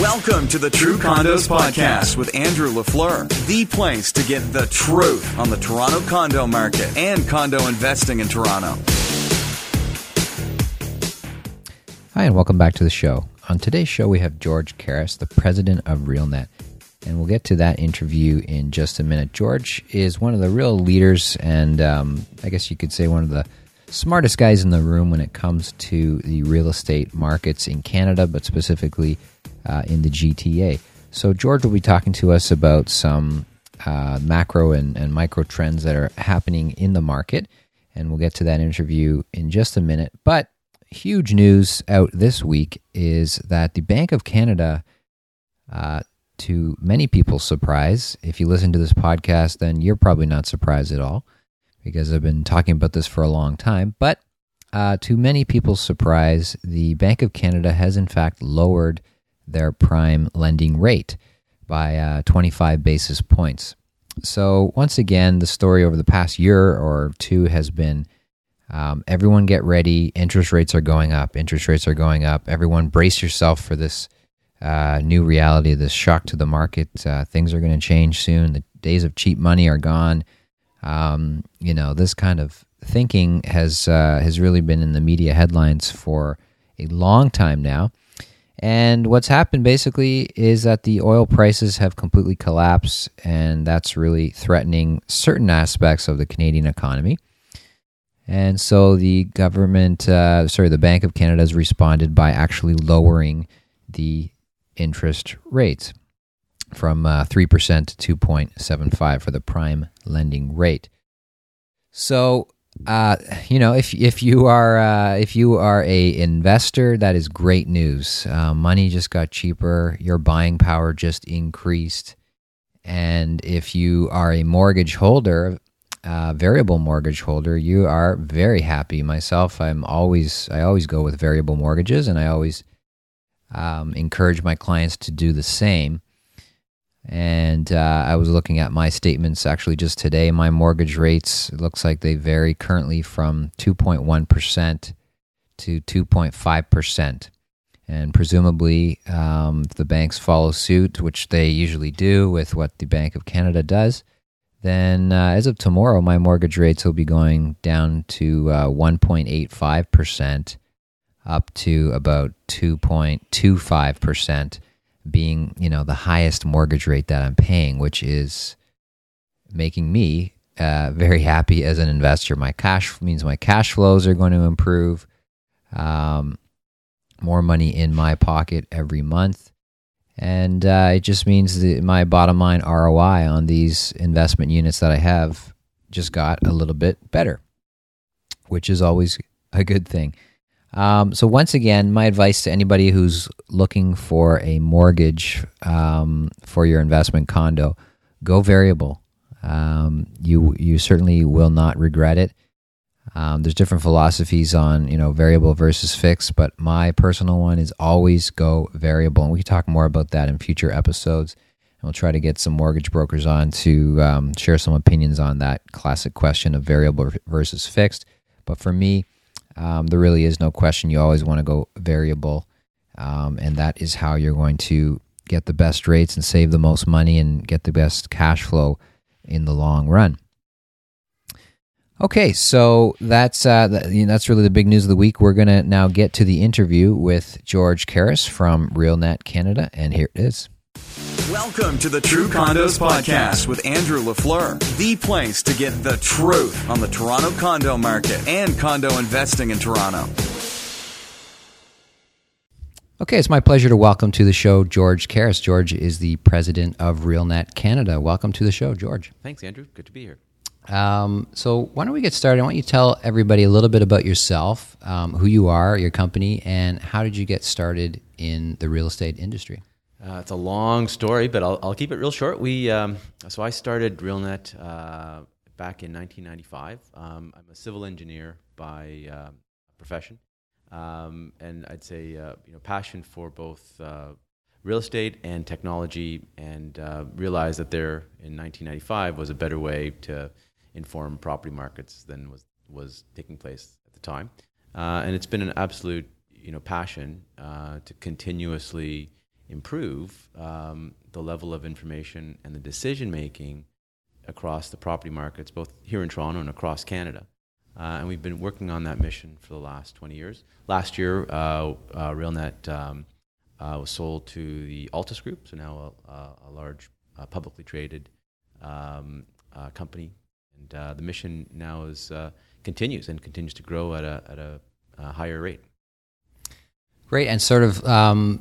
Welcome to the True Condos Podcast with Andrew LaFleur, the place to get the truth on the Toronto condo market and condo investing in Toronto. Hi, and welcome back to the show. On today's show, we have George Karras, the president of RealNet, and we'll get to that interview in just a minute. George is one of the real leaders and I guess you could say one of the smartest guys in the room when it comes to the real estate markets in Canada, but specifically in the GTA. So George will be talking to us about some macro and micro trends that are happening in the market, and we'll get to that interview in just a minute. But huge news out this week is that the Bank of Canada, to many people's surprise, if you listen to this podcast, then you're probably not surprised at all, because I've been talking about this for a long time. But to many people's surprise, the Bank of Canada has in fact lowered their prime lending rate by 25 basis points. So once again, the story over the past year or two has been everyone get ready, interest rates are going up, everyone brace yourself for this new reality, this shock to the market. Things are going to change soon. The days of cheap money are gone. You know, this kind of thinking has really been in the media headlines for a long time now. And what's happened basically is that the oil prices have completely collapsed, and that's really threatening certain aspects of the Canadian economy. And so the government, the Bank of Canada has responded by actually lowering the interest rates from 3% to 2.75% for the prime lending rate. So, if you are a investor, that is great news. Money just got cheaper. Your buying power just increased. And if you are a mortgage holder, variable mortgage holder, you are very happy. Myself, I always go with variable mortgages, and I always encourage my clients to do the same. And I was looking at my statements actually just today. My mortgage rates, it looks like they vary currently from 2.1% to 2.5%. And presumably, if the banks follow suit, which they usually do with what the Bank of Canada does, then as of tomorrow, my mortgage rates will be going down to 1.85% up to about 2.25%. being, you know, the highest mortgage rate that I'm paying, which is making me very happy as an investor. My cash flows are going to improve, more money in my pocket every month. And it just means that my bottom line ROI on these investment units that I have just got a little bit better, which is always a good thing. So once again, my advice to anybody who's looking for a mortgage for your investment condo, go variable. You certainly will not regret it. There's different philosophies on, you know, variable versus fixed, but my personal one is always go variable. And we can talk more about that in future episodes. And we'll try to get some mortgage brokers on to share some opinions on that classic question of variable versus fixed. But for me, there really is no question. You always want to go variable, and that is how you're going to get the best rates and save the most money and get the best cash flow in the long run. Okay, so that's really the big news of the week. We're going to now get to the interview with George Karras from RealNet Canada, and here it is. Welcome to the True Condos Podcast with Andrew LaFleur, the place to get the truth on the Toronto condo market and condo investing in Toronto. Okay, it's my pleasure to welcome to the show George Karras. George is the president of RealNet Canada. Welcome to the show, George. Thanks, Andrew. Good to be here. So why don't we get started? I want you to tell everybody a little bit about yourself, who you are, your company, and how did you get started in the real estate industry? It's a long story, but I'll keep it real short. So I started RealNet back in 1995. I'm a civil engineer by profession, and I'd say passion for both real estate and technology, and realized that there in 1995 was a better way to inform property markets than was taking place at the time. And it's been an absolute passion to continuously improve the level of information and the decision-making across the property markets, both here in Toronto and across Canada. And we've been working on that mission for the last 20 years. Last year, RealNet was sold to the Altus Group, so now a large publicly traded company. And the mission now is continues to grow at a higher rate. Great, and sort of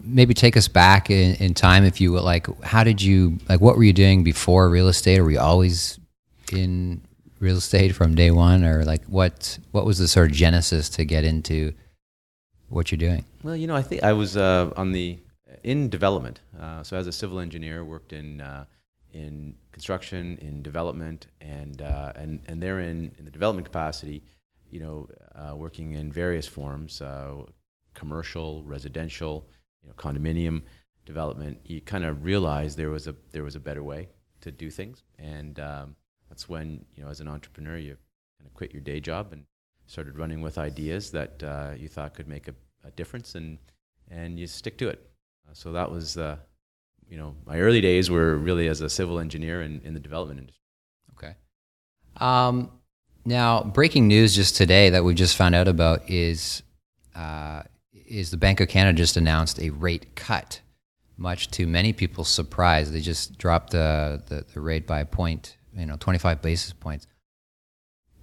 maybe take us back in time, if you would. What were you doing before real estate? Or were you always in real estate from day one, or what was the sort of genesis to get into what you're doing? Well, I think I was in development. So as a civil engineer, worked in construction, in development, and therein in the development capacity, working in various forms, commercial, residential, condominium development. You kind of realized there was a better way to do things, and that's when, as an entrepreneur, you kind of quit your day job and started running with ideas that you thought could make a difference, and you stick to it. So that was, my early days were really as a civil engineer in the development industry. Okay. Now, breaking news just today that we just found out about is the Bank of Canada just announced a rate cut, much to many people's surprise. They just dropped the rate by a point. 25 basis points.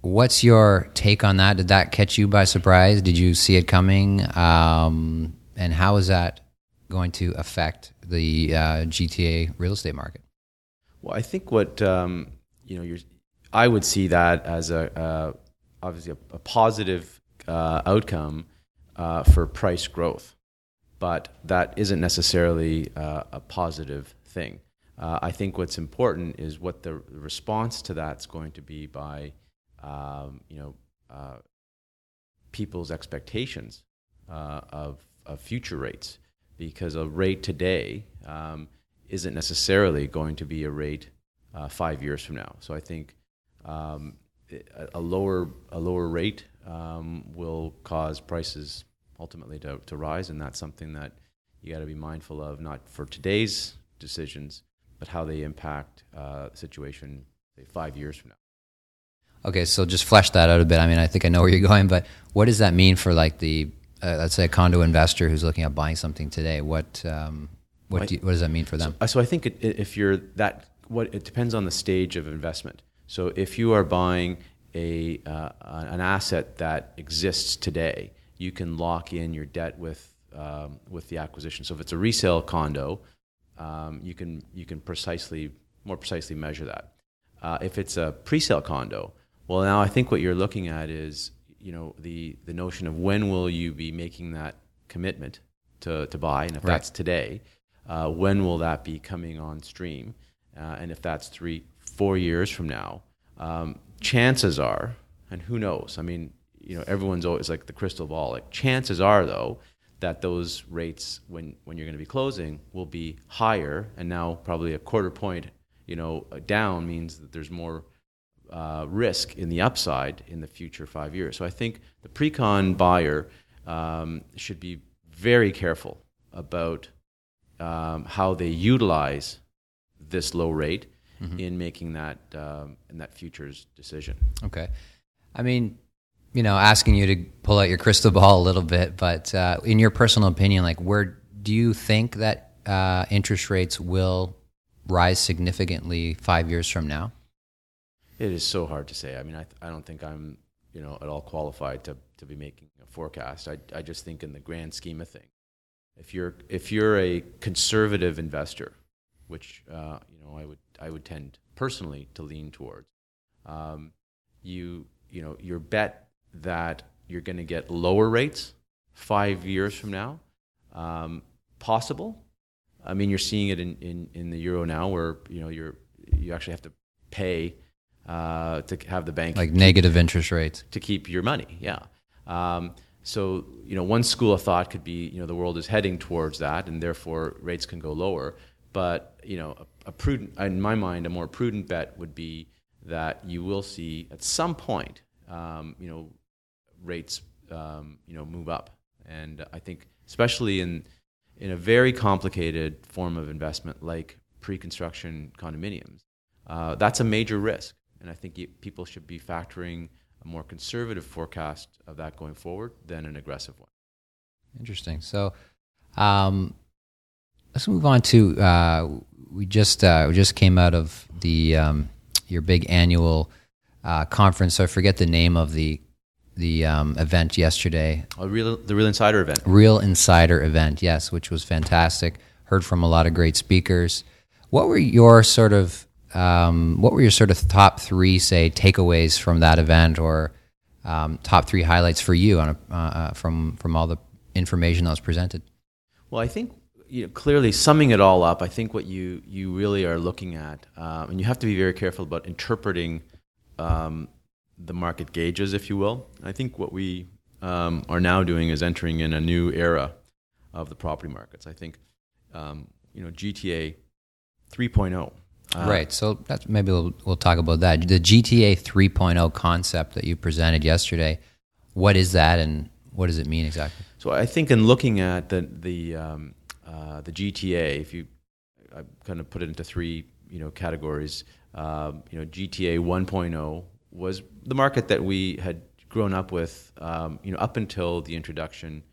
What's your take on that? Did that catch you by surprise? Did you see it coming? And how is that going to affect the GTA real estate market? Well, I think what I would see that as obviously a positive outcome for price growth, but that isn't necessarily a positive thing. I think what's important is what the response to that's going to be by, people's expectations of future rates, because a rate today isn't necessarily going to be a rate 5 years from now. So I think a lower rate will cause prices ultimately to rise, and that's something that you got to be mindful of, not for today's decisions, but how they impact the situation, say, 5 years from now. Okay, so just flesh that out a bit. I mean, I think I know where you're going, but what does that mean for let's say a condo investor who's looking at buying something today? What does that mean for them? So I think it depends on the stage of investment. So if you are buying an asset that exists today, you can lock in your debt with the acquisition. So if it's a resale condo, you can more precisely measure that. If it's a pre-sale condo, well, now I think what you're looking at is the notion of when will you be making that commitment to buy, and if that's today, when will that be coming on stream? And if that's 3-4 years from now, chances are, and who knows? I mean, everyone's always like the crystal ball. Like chances are though, that those rates, when you're going to be closing, will be higher, and now probably a quarter point, down means that there's more risk in the upside in the future 5 years. So I think the pre-con buyer should be very careful about how they utilize this low rate in making that in that futures decision. Okay, I mean, asking you to pull out your crystal ball a little bit, but in your personal opinion, where do you think that interest rates will rise significantly 5 years from now? It is so hard to say. I mean, I don't think I'm, at all qualified to be making a forecast. I just think in the grand scheme of things, if you're a conservative investor, which I would tend personally to lean towards, your bet that you're going to get lower rates 5 years from now, possible. I mean, you're seeing it in the euro now, where you actually have to pay to have the bank negative interest rates to keep your money. Yeah. So one school of thought could be the world is heading towards that, and therefore rates can go lower. But a prudent, in my mind, a more prudent bet would be that you will see at some point rates move up, and I think especially in in a very complicated form of investment like pre-construction condominiums. That's a major risk, and I think people should be factoring a more conservative forecast of that going forward than an aggressive one. Interesting. So let's move on to we just came out of the your big annual conference. So I forget the name of the event yesterday. The Real Insider event. Real Insider event, yes, which was fantastic. Heard from a lot of great speakers. What were your sort of top three, say, takeaways from that event, or top three highlights for you on from all the information that was presented? Well, I think, clearly summing it all up, I think what you really are looking at, and you have to be very careful about interpreting the market gauges, if you will. I think what we are now doing is entering in a new era of the property markets. I think, GTA 3.0. Right. So that's maybe we'll talk about that. The GTA 3.0 concept that you presented yesterday, what is that and what does it mean exactly? So I think in looking at the GTA, I kind of put it into three, categories. GTA 1.0 was the market that we had grown up with, up until the introduction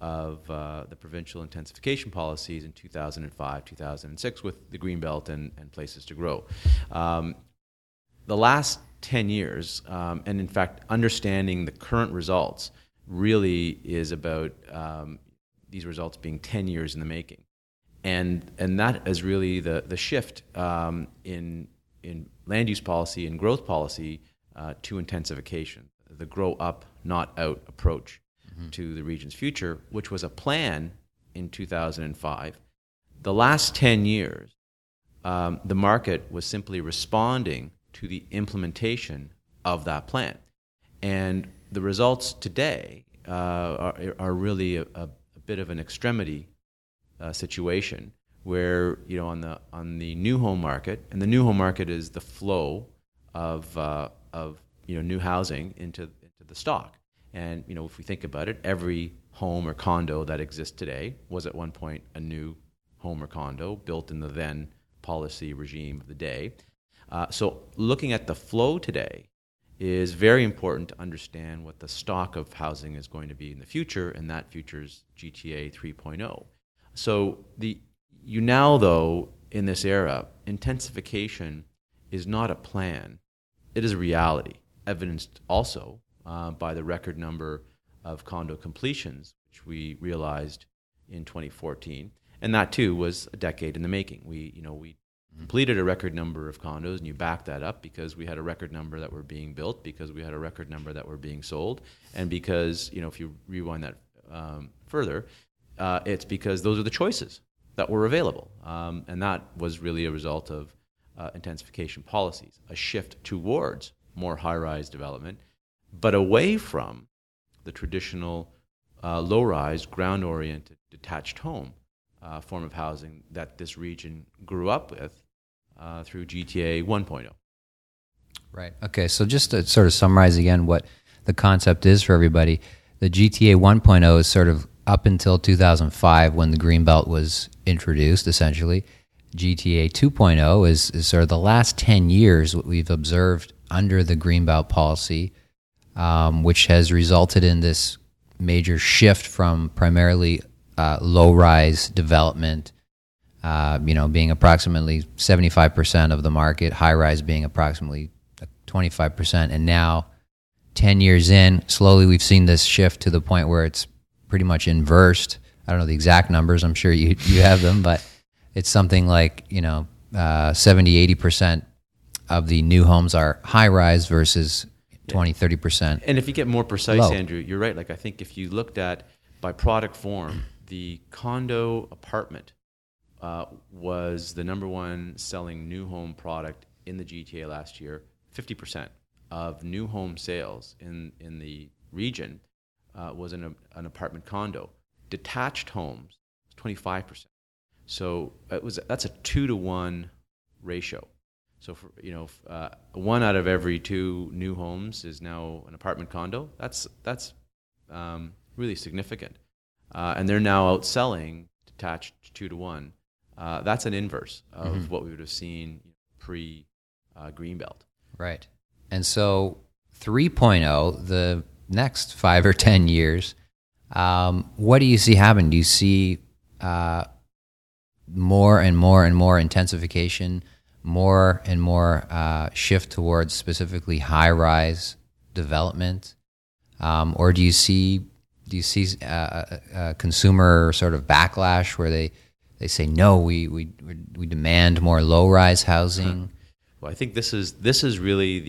of the provincial intensification policies in 2005, 2006 with the Green Belt and Places to Grow. The last 10 years, and in fact, understanding the current results really is about these results being 10 years in the making. And that is really the shift in land use policy and growth policy to intensification, the grow up, not out approach to the region's future, which was a plan in 2005. The last 10 years, the market was simply responding to the implementation of that plan. And the results today are really a bit of an extremity situation where, on the new home market, and the new home market is the flow of new housing into the stock. And, if we think about it, every home or condo that exists today was at one point a new home or condo built in the then policy regime of the day. So looking at the flow today is very important to understand what the stock of housing is going to be in the future, and that future's GTA 3.0. So though, in this era, intensification is not a plan. It is a reality, evidenced also by the record number of condo completions, which we realized in 2014, and that too was a decade in the making. We completed a record number of condos, and you back that up because we had a record number that were being built, because we had a record number that were being sold, and because if you rewind that further, it's because those are the choices that were available, and that was really a result of intensification policies, a shift towards more high-rise development, but away from the traditional low-rise, ground-oriented, detached home form of housing that this region grew up with through GTA 1.0. Right. Okay, so just to sort of summarize again what the concept is for everybody, the GTA 1.0 is sort of up until 2005 when the Green Belt was introduced, essentially. GTA 2.0 is sort of the last 10 years what we've observed under the Green Belt policy, which has resulted in this major shift from primarily low-rise development, being approximately 75% of the market, high-rise being approximately 25%, and now 10 years in, slowly we've seen this shift to the point where it's pretty much inversed. I don't know the exact numbers, I'm sure you have them, but it's something like, 70-80% of the new homes are high-rise versus 20-30%. And if you get more precise, low. Andrew, you're right. I think if you looked at by product form, the condo apartment was the number one selling new home product in the GTA last year. 50% of new home sales in the region was in an apartment condo. Detached homes, 25%. So that's a 2-to-1 ratio. So, one out of every two new homes is now an apartment condo. That's really significant, and they're now outselling detached 2-to-1, that's an inverse of what we would have seen pre-Green Belt. Right. And so 3.0, the next 5 or 10 years, what do you see happen? Do you see more and more and more intensification, more and more shift towards specifically high-rise development, or do you see a consumer sort of backlash where they say no, we demand more low-rise housing? Well, I think this is really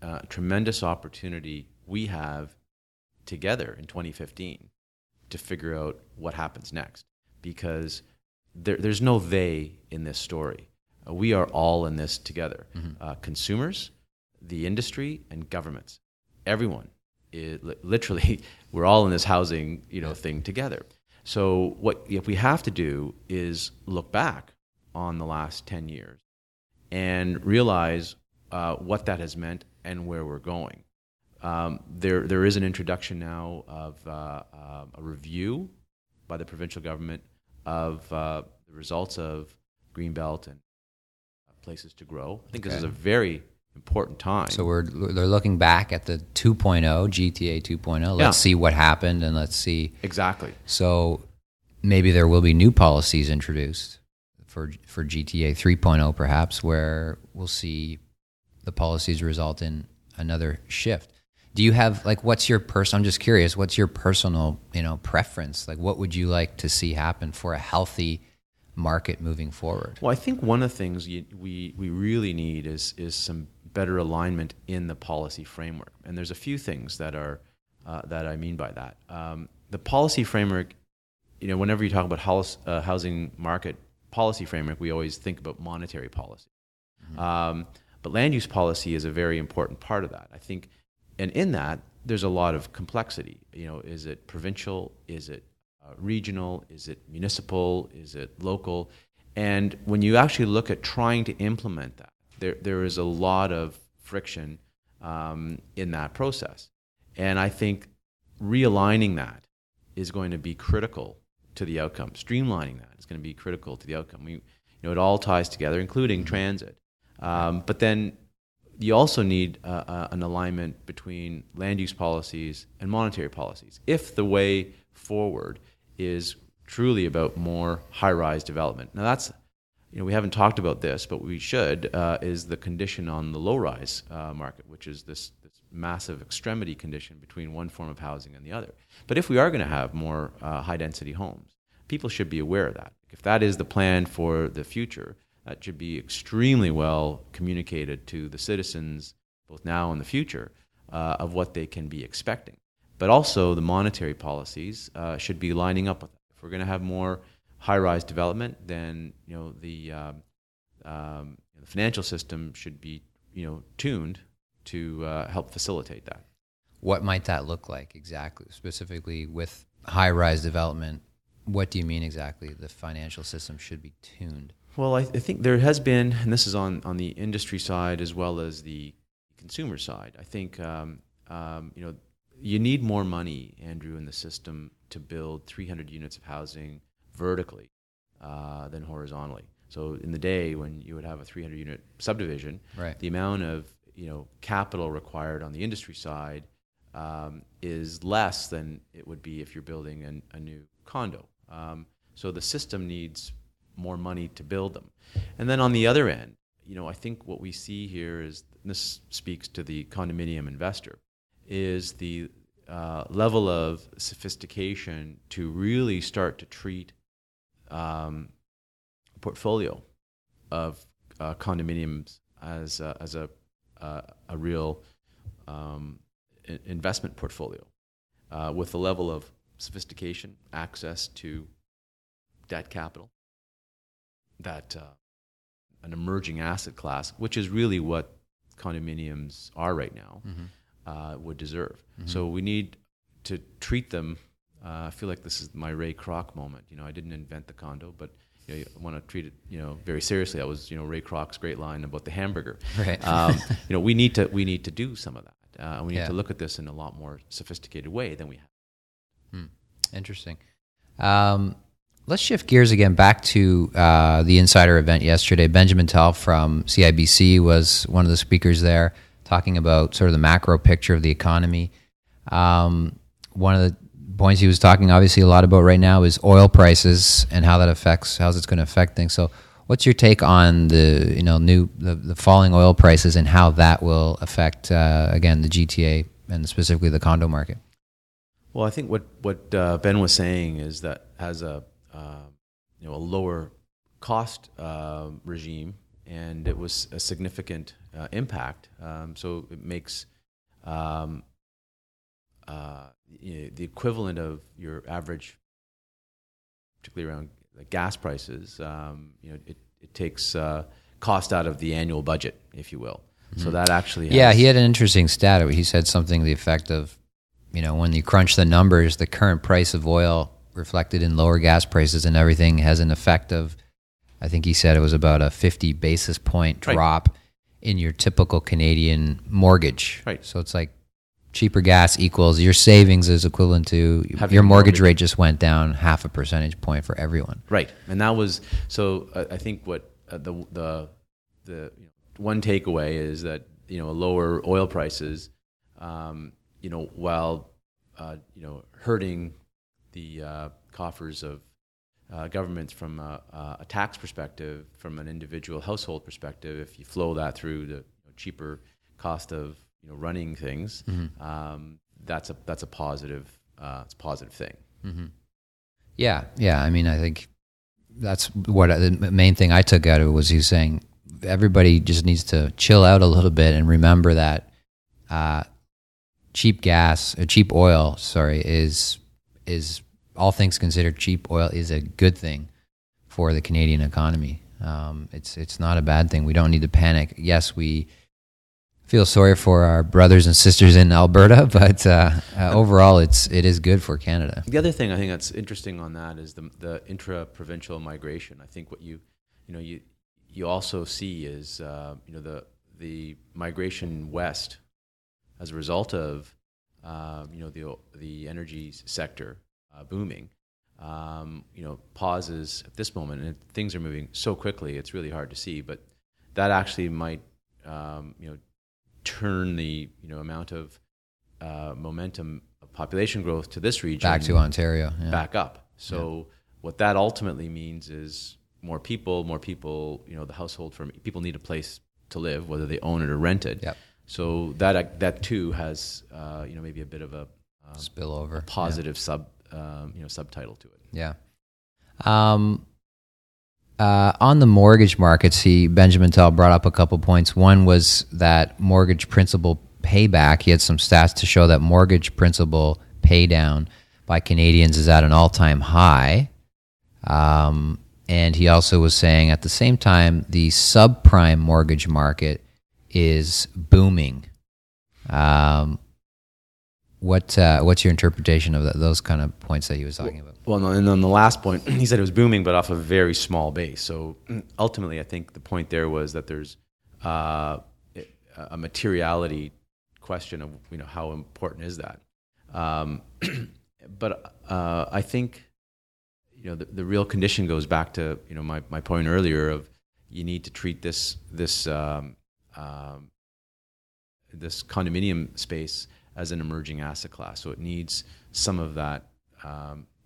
the tremendous opportunity we have together in 2015 to figure out what happens next, because there's no they in this story. We are all in this together. Consumers, the industry, and governments. Everyone. Literally, we're all in this housing thing together. So what we have to do is look back on the last 10 years and realize what that has meant and where we're going. There is an introduction now of a review by the provincial government of the results of Green Belt and Places to Grow. I think this is a very important time. So they're looking back at the 2.0, GTA 2.0. Let's see what happened and let's see. Exactly. So maybe there will be new policies introduced for GTA 3.0 perhaps, where we'll see the policies result in another shift. Do you have, I'm just curious, what's your personal, preference? Like, what would you like to see happen for a healthy market moving forward? Well, I think one of the things we really need is some better alignment in the policy framework. And there's a few things that are, that I mean by that. The policy framework, whenever you talk about housing market policy framework, we always think about monetary policy. But land use policy is a very important part of that, I think. And in that, there's a lot of complexity. Is it provincial? Is it regional? Is it municipal? Is it local? And when you actually look at trying to implement that, there is a lot of friction in that process. And I think realigning that is going to be critical to the outcome. Streamlining that is going to be critical to the outcome. It all ties together, including transit. But then you also need an alignment between land use policies and monetary policies. If the way forward is truly about more high-rise development, now that's we haven't talked about this, but we should is the condition on the low-rise market, which is this massive extremity condition between one form of housing and the other. But if we are going to have more high-density homes, people should be aware of that. If that is the plan for the future, that should be extremely well communicated to the citizens, both now and the future, of what they can be expecting. But also the monetary policies should be lining up with that. If we're going to have more high-rise development, then the financial system should be tuned to help facilitate that. What might that look like exactly, specifically with high-rise development? What do you mean exactly the financial system should be tuned? Well, I think there has been, and this is on the industry side as well as the consumer side, I think, you need more money, Andrew, in the system to build 300 units of housing vertically than horizontally. So in the day when you would have a 300-unit subdivision, right, the amount of capital required on the industry side is less than it would be if you're building a new condo. So the system needs more money to build them. And then on the other end, I think what we see here is, and this speaks to the condominium investor, is the level of sophistication to really start to treat a portfolio of condominiums as a real investment portfolio with the level of sophistication, access to debt capital, that an emerging asset class, which is really what condominiums are right now, would deserve. So we need to treat them. I feel like this is my Ray Kroc moment. I didn't invent the condo, but you want to treat it, very seriously. That was, Ray Kroc's great line about the hamburger. Right. We need to do some of that. We need to look at this in a lot more sophisticated way than we have. Interesting. Let's shift gears again back to the Insider event yesterday. Benjamin Tall from CIBC was one of the speakers there, talking about sort of the macro picture of the economy. One of the points he was talking obviously a lot about right now is oil prices and how that affects, how's it's going to affect things. So what's your take on the, you know, the falling oil prices and how that will affect, again, the GTA and specifically the condo market? Well, I think what Ben was saying is that has a lower cost regime, and it was a significant impact. So it makes the equivalent of your average, particularly around gas prices. It takes cost out of the annual budget, if you will. Mm-hmm. So that actually has... Yeah, he had an interesting stat. He said something to the effect of, you know, when you crunch the numbers, the current price of oil reflected in lower gas prices and everything has an effect of, I think he said it was about a 50 basis point drop in your typical Canadian mortgage. Right. So it's like cheaper gas equals your savings is equivalent to your mortgage rate just went down 0.5 percentage point for everyone. Right. And that was, so I think what the one takeaway is that, you know, lower oil prices, while, hurting the coffers of governments from a tax perspective, from an individual household perspective, if you flow that through the cheaper cost of running things, mm-hmm. That's a positive it's a positive thing. Mm-hmm. Yeah. I mean, I think that's what the main thing I took out of it was he's saying everybody just needs to chill out a little bit and remember that cheap oil is all things considered, cheap oil is a good thing for the Canadian economy. It's not a bad thing. We don't need to panic. Yes, we feel sorry for our brothers and sisters in Alberta, but overall, it is good for Canada. The other thing I think that's interesting on that is the intra-provincial migration. I think what you also see is the migration west as a result of the energy sector booming, pauses at this moment, and things are moving so quickly it's really hard to see. But that actually might turn the amount of momentum of population growth to this region back to Ontario, back up. So what that ultimately means is more people. The household for people need a place to live, whether they own it or rent it. Yep. So that too has maybe a bit of a spillover, a positive subtitle to it. Yeah. On the mortgage markets, Benjamin Tall brought up a couple points. One was that mortgage principal payback. He had some stats to show that mortgage principal pay down by Canadians is at an all-time high. And he also was saying at the same time, the subprime mortgage market is booming. What's your interpretation of those kind of points that he was talking about? Well, and on the last point, he said it was booming, but off a very small base. So ultimately, I think the point there was that there's a materiality question of how important is that. But I think the real condition goes back to my point earlier of you need to treat this condominium space as an emerging asset class, so it needs some of that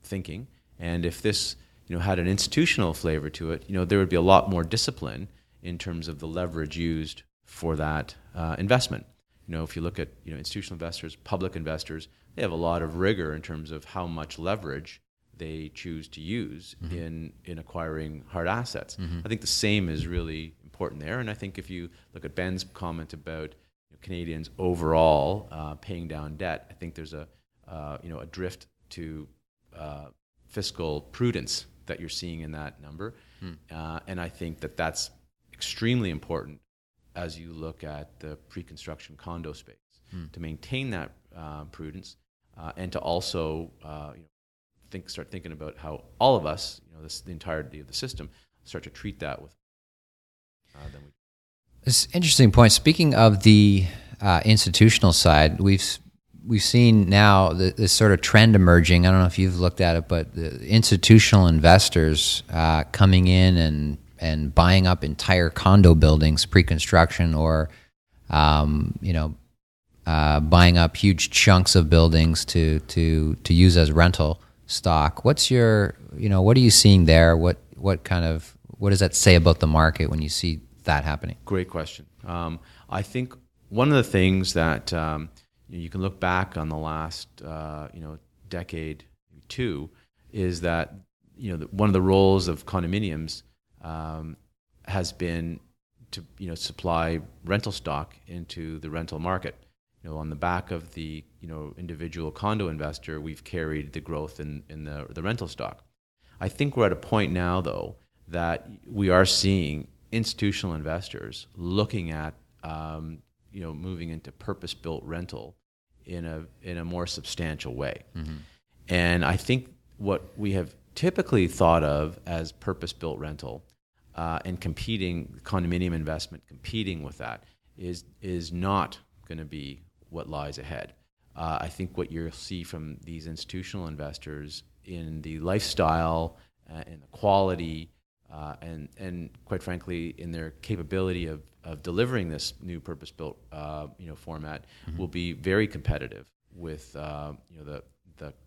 thinking. And if this, had an institutional flavor to it, there would be a lot more discipline in terms of the leverage used for that investment. If you look at institutional investors, public investors, they have a lot of rigor in terms of how much leverage they choose to use mm-hmm. in acquiring hard assets. Mm-hmm. I think the same is really important there. And I think if you look at Ben's comment about Canadians overall paying down debt, I think there's a drift to fiscal prudence that you're seeing in that number, and I think that's extremely important as you look at the pre-construction condo space to maintain that prudence and to also start thinking about how all of us, the entirety of the system, start to treat that with. It's an interesting point. Speaking of the institutional side, we've we've seen now this sort of trend emerging. I don't know if you've looked at it, but the institutional investors coming in and buying up entire condo buildings pre-construction, or buying up huge chunks of buildings to use as rental stock. What's your, what are you seeing there? What does that say about the market when you see that happening? Great question. I think one of the things that you can look back on the last decade or two is that one of the roles of condominiums has been to supply rental stock into the rental market. On the back of the individual condo investor, we've carried the growth in the rental stock. I think we're at a point now, though, that we are seeing institutional investors looking at moving into purpose-built rental in a more substantial way. Mm-hmm. And I think what we have typically thought of as purpose-built rental and competing condominium investment, competing with that is not going to be what lies ahead. I think what you'll see from these institutional investors in the lifestyle and the quality and quite frankly in their capability of delivering this new purpose-built format mm-hmm. will be very competitive with the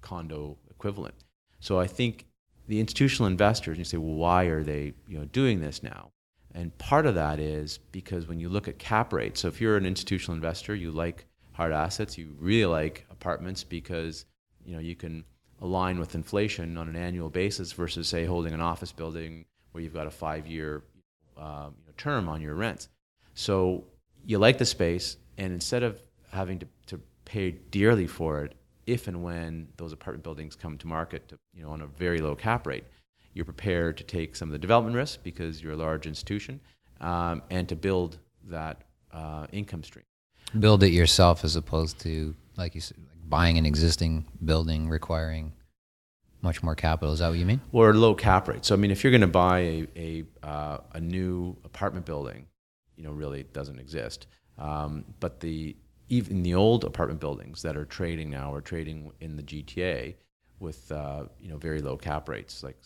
condo equivalent. So I think the institutional investors, and you say, well, why are they doing this now? And part of that is because when you look at cap rates, so if you're an institutional investor, you like hard assets, you really like apartments because you can align with inflation on an annual basis versus, say, holding an office building where you've got a 5-year term on your rents. So you like the space, and instead of having to pay dearly for it, if and when those apartment buildings come to market on a very low cap rate, you're prepared to take some of the development risk because you're a large institution and to build that income stream. Build it yourself as opposed to, like you said, buying an existing building requiring much more capital. Is that what you mean? Or low cap rate. So, I mean, if you're going to buy a new apartment building, really it doesn't exist. But even the old apartment buildings that are trading now are trading in the GTA with very low cap rates. Like,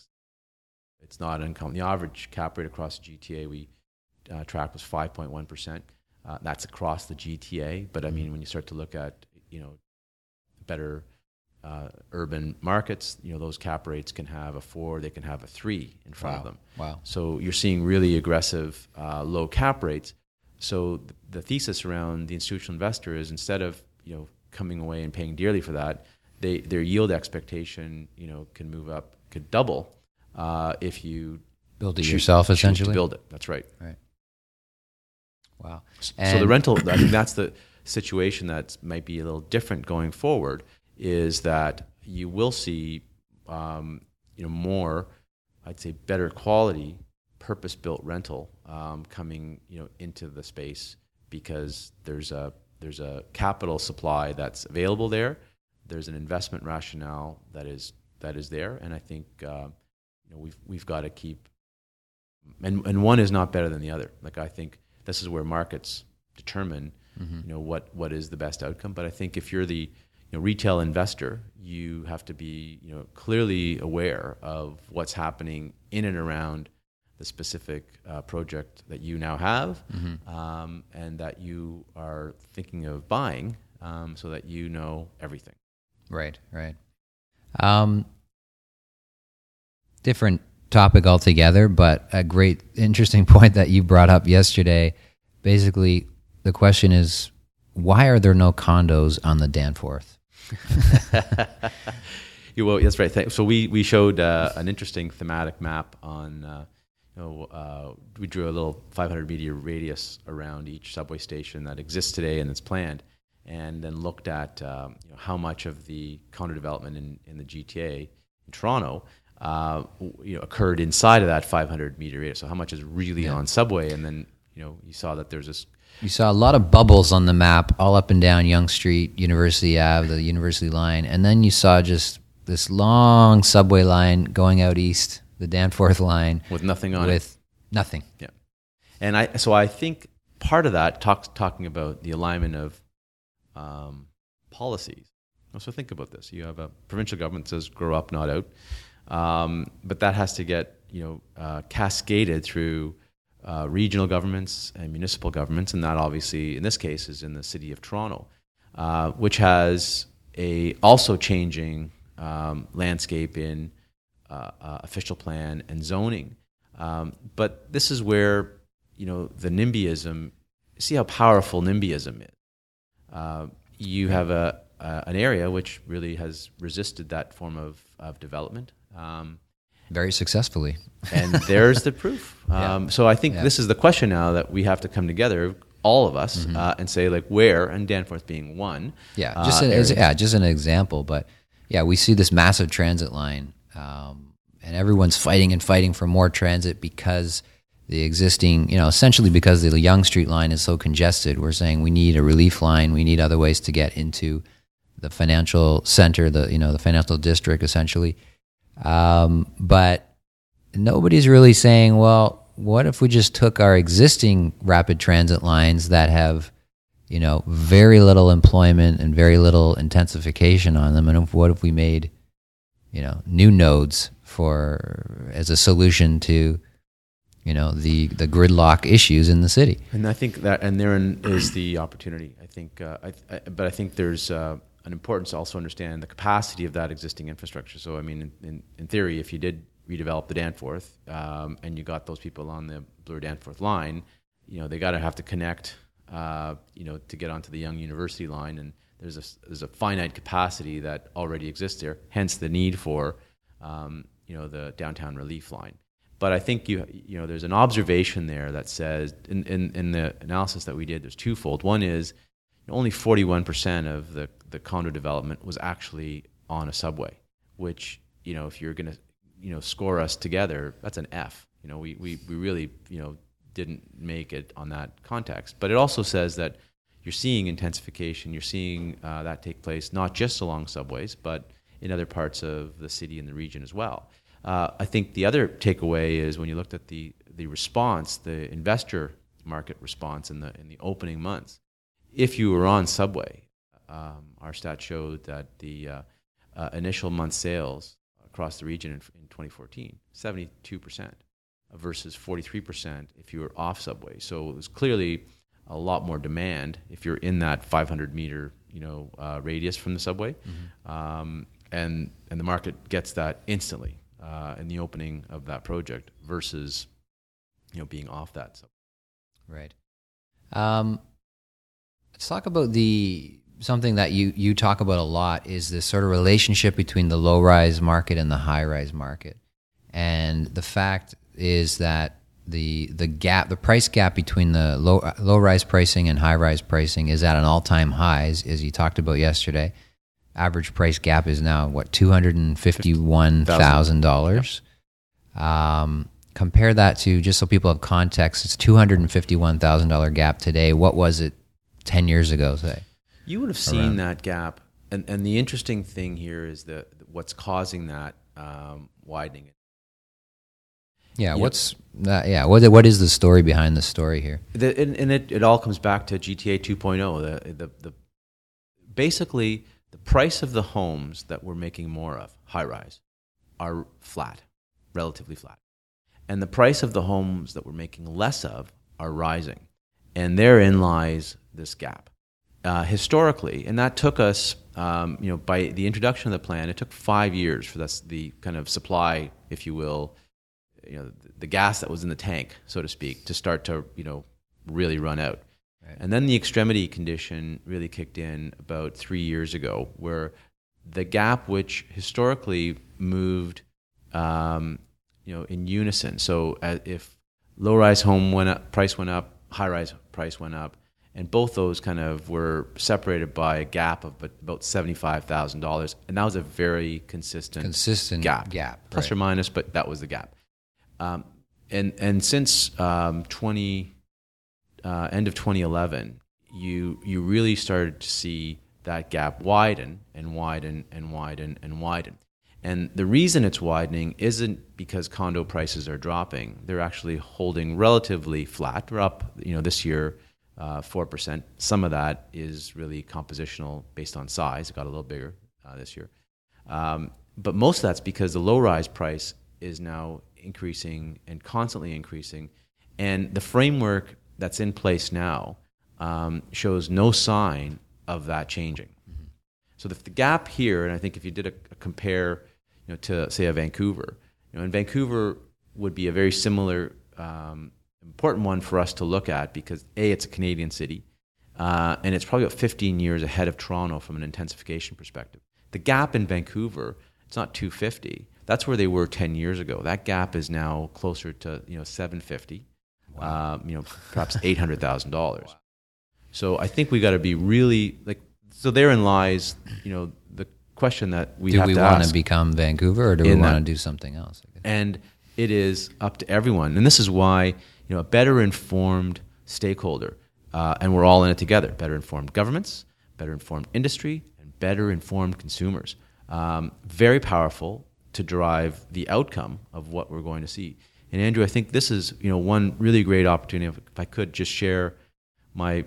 it's not uncommon. The average cap rate across the GTA we tracked was 5.1%. That's across the GTA. But I mean, when you start to look at better urban markets, those cap rates can have a 4, they can have a 3 in front of them. Wow! So you're seeing really aggressive low cap rates. So the thesis around the institutional investor is instead of coming away and paying dearly for that, their yield expectation can move up, could double if you build it yourself. Essentially, to build it. That's right. Right. Wow. So the rental. I think that's the situation that might be a little different going forward. Is that you will see more, I'd say, better quality purpose-built rental coming into the space because there's a capital supply that's available there. There's an investment rationale that is there, and I think we've got to keep and one is not better than the other. Like I think this is where markets determine mm-hmm. What is the best outcome. But I think if you're the retail investor, you have to be clearly aware of what's happening in and around the specific project that you now have mm-hmm. And that you are thinking of buying so that you know everything. Right. Different topic altogether, but a great interesting point that you brought up yesterday. Basically, the question is, why are there no condos on the Danforth? Well, that's right. So we showed an interesting thematic map on... we drew a little 500-meter radius around each subway station that exists today and it's planned, and then looked at how much of the condo development in the GTA in Toronto occurred inside of that 500-meter radius. So how much is really on subway? And then you saw that there's this. You saw a lot of bubbles on the map, all up and down Yonge Street, University Ave, the University line, and then you saw just this long subway line going out east. The Danforth line with nothing on it. With nothing. Yeah, and I think part of that talking about the alignment of policies. So think about this. You have a provincial government that says grow up, not out. But that has to get cascaded through regional governments and municipal governments, and that obviously, in this case, is in the City of Toronto, which has a also changing landscape in official plan and zoning. But this is where, the NIMBYism, see how powerful NIMBYism is. You have an area which really has resisted that form of development. Very successfully. And there's the proof. So I think this is the question now that we have to come together, all of us, and say, where, and Danforth being one. Just an example. But, we see this massive transit line, and everyone's fighting for more transit because the existing, essentially because the Yonge Street line is so congested, we're saying we need a relief line, we need other ways to get into the financial center, the financial district, essentially. But nobody's really saying, well, what if we just took our existing rapid transit lines that have, very little employment and very little intensification on them, and what if we made, new nodes as a solution to, the gridlock issues in the city? And I think that, and therein is the opportunity. I think, but I think there's an importance to also understand the capacity of that existing infrastructure. So, I mean, in theory, if you did redevelop the Danforth and you got those people on the Bloor Danforth line, they got to have to connect, to get onto the Young University line. And there's a finite capacity that already exists there, hence the need for, the downtown relief line. But I think, there's an observation there that says, in the analysis that we did, there's twofold. One is only 41% of the condo development was actually on a subway, which, if you're going to, score us together, that's an F. We really, didn't make it on that context. But it also says that you're seeing intensification, you're seeing that take place not just along subways, but in other parts of the city and the region as well. I think the other takeaway is when you looked at the response, the investor market response in the opening months, if you were on subway, our stat showed that the initial month sales across the region in 2014, 72% versus 43% if you were off subway. So it was clearly a lot more demand if you're in that 500-meter radius from the subway, and the market gets that instantly in the opening of that project versus being off that subway. Right. Let's talk about something that you talk about a lot is this sort of relationship between the low-rise market and the high-rise market. And the fact is that the price gap between the low-rise pricing and high-rise pricing is at an all-time high, as you talked about yesterday. Average price gap is now, $251,000. Yep. Compare that to, just so people have context, it's $251,000 gap today. What was it 10 years ago, say? You would have seen that gap. And the interesting thing here is what's causing that widening. Yeah, what is the story behind the story here? It all comes back to GTA 2.0. Basically, the price of the homes that we're making more of, high-rise, are flat, relatively flat. And the price of the homes that we're making less of are rising. And therein lies this gap. Historically, and that took us, by the introduction of the plan, it took 5 years for the kind of supply, if you will, the gas that was in the tank, so to speak, to start to, really run out. And then the extremity condition really kicked in about 3 years ago, where the gap, which historically moved, in unison. So if low-rise home price went up, high-rise price went up, and both those kind of were separated by a gap of about $75,000, and that was a very consistent gap, plus or minus, but that was the gap. And since end of 2011, you really started to see that gap widen and widen and widen and widen. And the reason it's widening isn't because condo prices are dropping. They're actually holding relatively flat. We're up, this year, 4%. Some of that is really compositional based on size. It got a little bigger this year. But most of that's because the low-rise price is now increasing and constantly increasing. And the framework that's in place now shows no sign of that changing. Mm-hmm. So the gap here, and I think if you did a compare to, say, a Vancouver, and Vancouver would be a very similar important one for us to look at because, A, it's a Canadian city, and it's probably about 15 years ahead of Toronto from an intensification perspective. The gap in Vancouver, it's not 250. That's where they were 10 years ago. That gap is now closer to 750, wow. Perhaps $800,000. Wow. So I think we got to be really so therein lies the question that we have to ask. Do we want to become Vancouver or do we want to do something else? And it is up to everyone. And this is why a better informed stakeholder, and we're all in it together, better informed governments, better informed industry, and better informed consumers. Very powerful to drive the outcome of what we're going to see. And Andrew, I think this is one really great opportunity. If I could just share my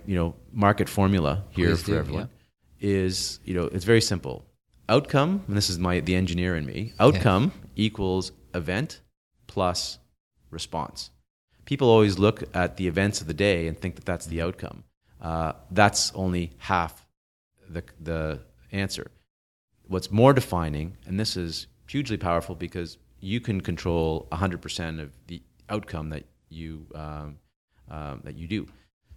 market formula here. Please for do, everyone yeah. is it's very simple. Outcome, and this is the engineer in me. Outcome equals event plus response. People always look at the events of the day and think that that's the outcome. That's only half the answer. What's more defining, and this is hugely powerful because you can control 100% of the outcome that you do.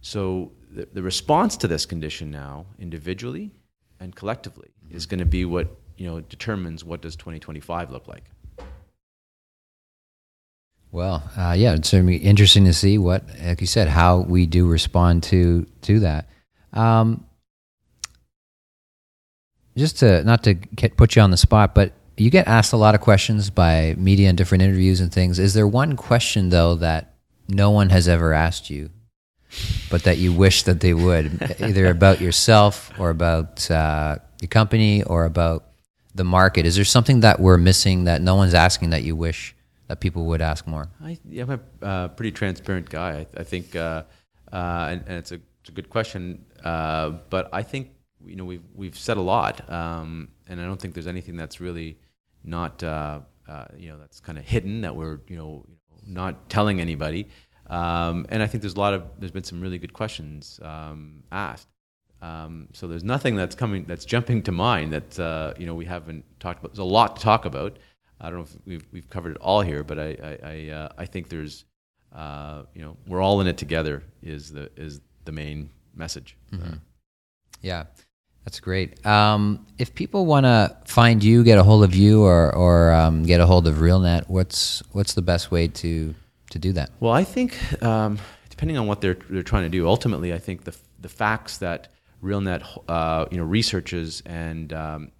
So the response to this condition now, individually and collectively, is going to be what determines what does 2025 look like. Well, it's certainly interesting to see what, like you said, how we do respond to that. Just to put you on the spot, but you get asked a lot of questions by media and different interviews and things. Is there one question though that no one has ever asked you? But that you wish that they would, either about yourself or about your company or about the market. Is there something that we're missing that no one's asking that you wish that people would ask more? I'm a pretty transparent guy, I think, and it's a good question. But I think we've said a lot, and I don't think there's anything that's really not that's kind of hidden that we're not telling anybody. And I think there's been some really good questions asked. So there's nothing that's jumping to mind that we haven't talked about. There's a lot to talk about. I don't know if we've covered it all here, but I think there's we're all in it together is the main message. Mm-hmm. Yeah, that's great. If people want to find you, get a hold of you, or get a hold of RealNet, what's the best way to do that? Well, I think depending on what they're trying to do, ultimately, I think the facts that RealNet researches and the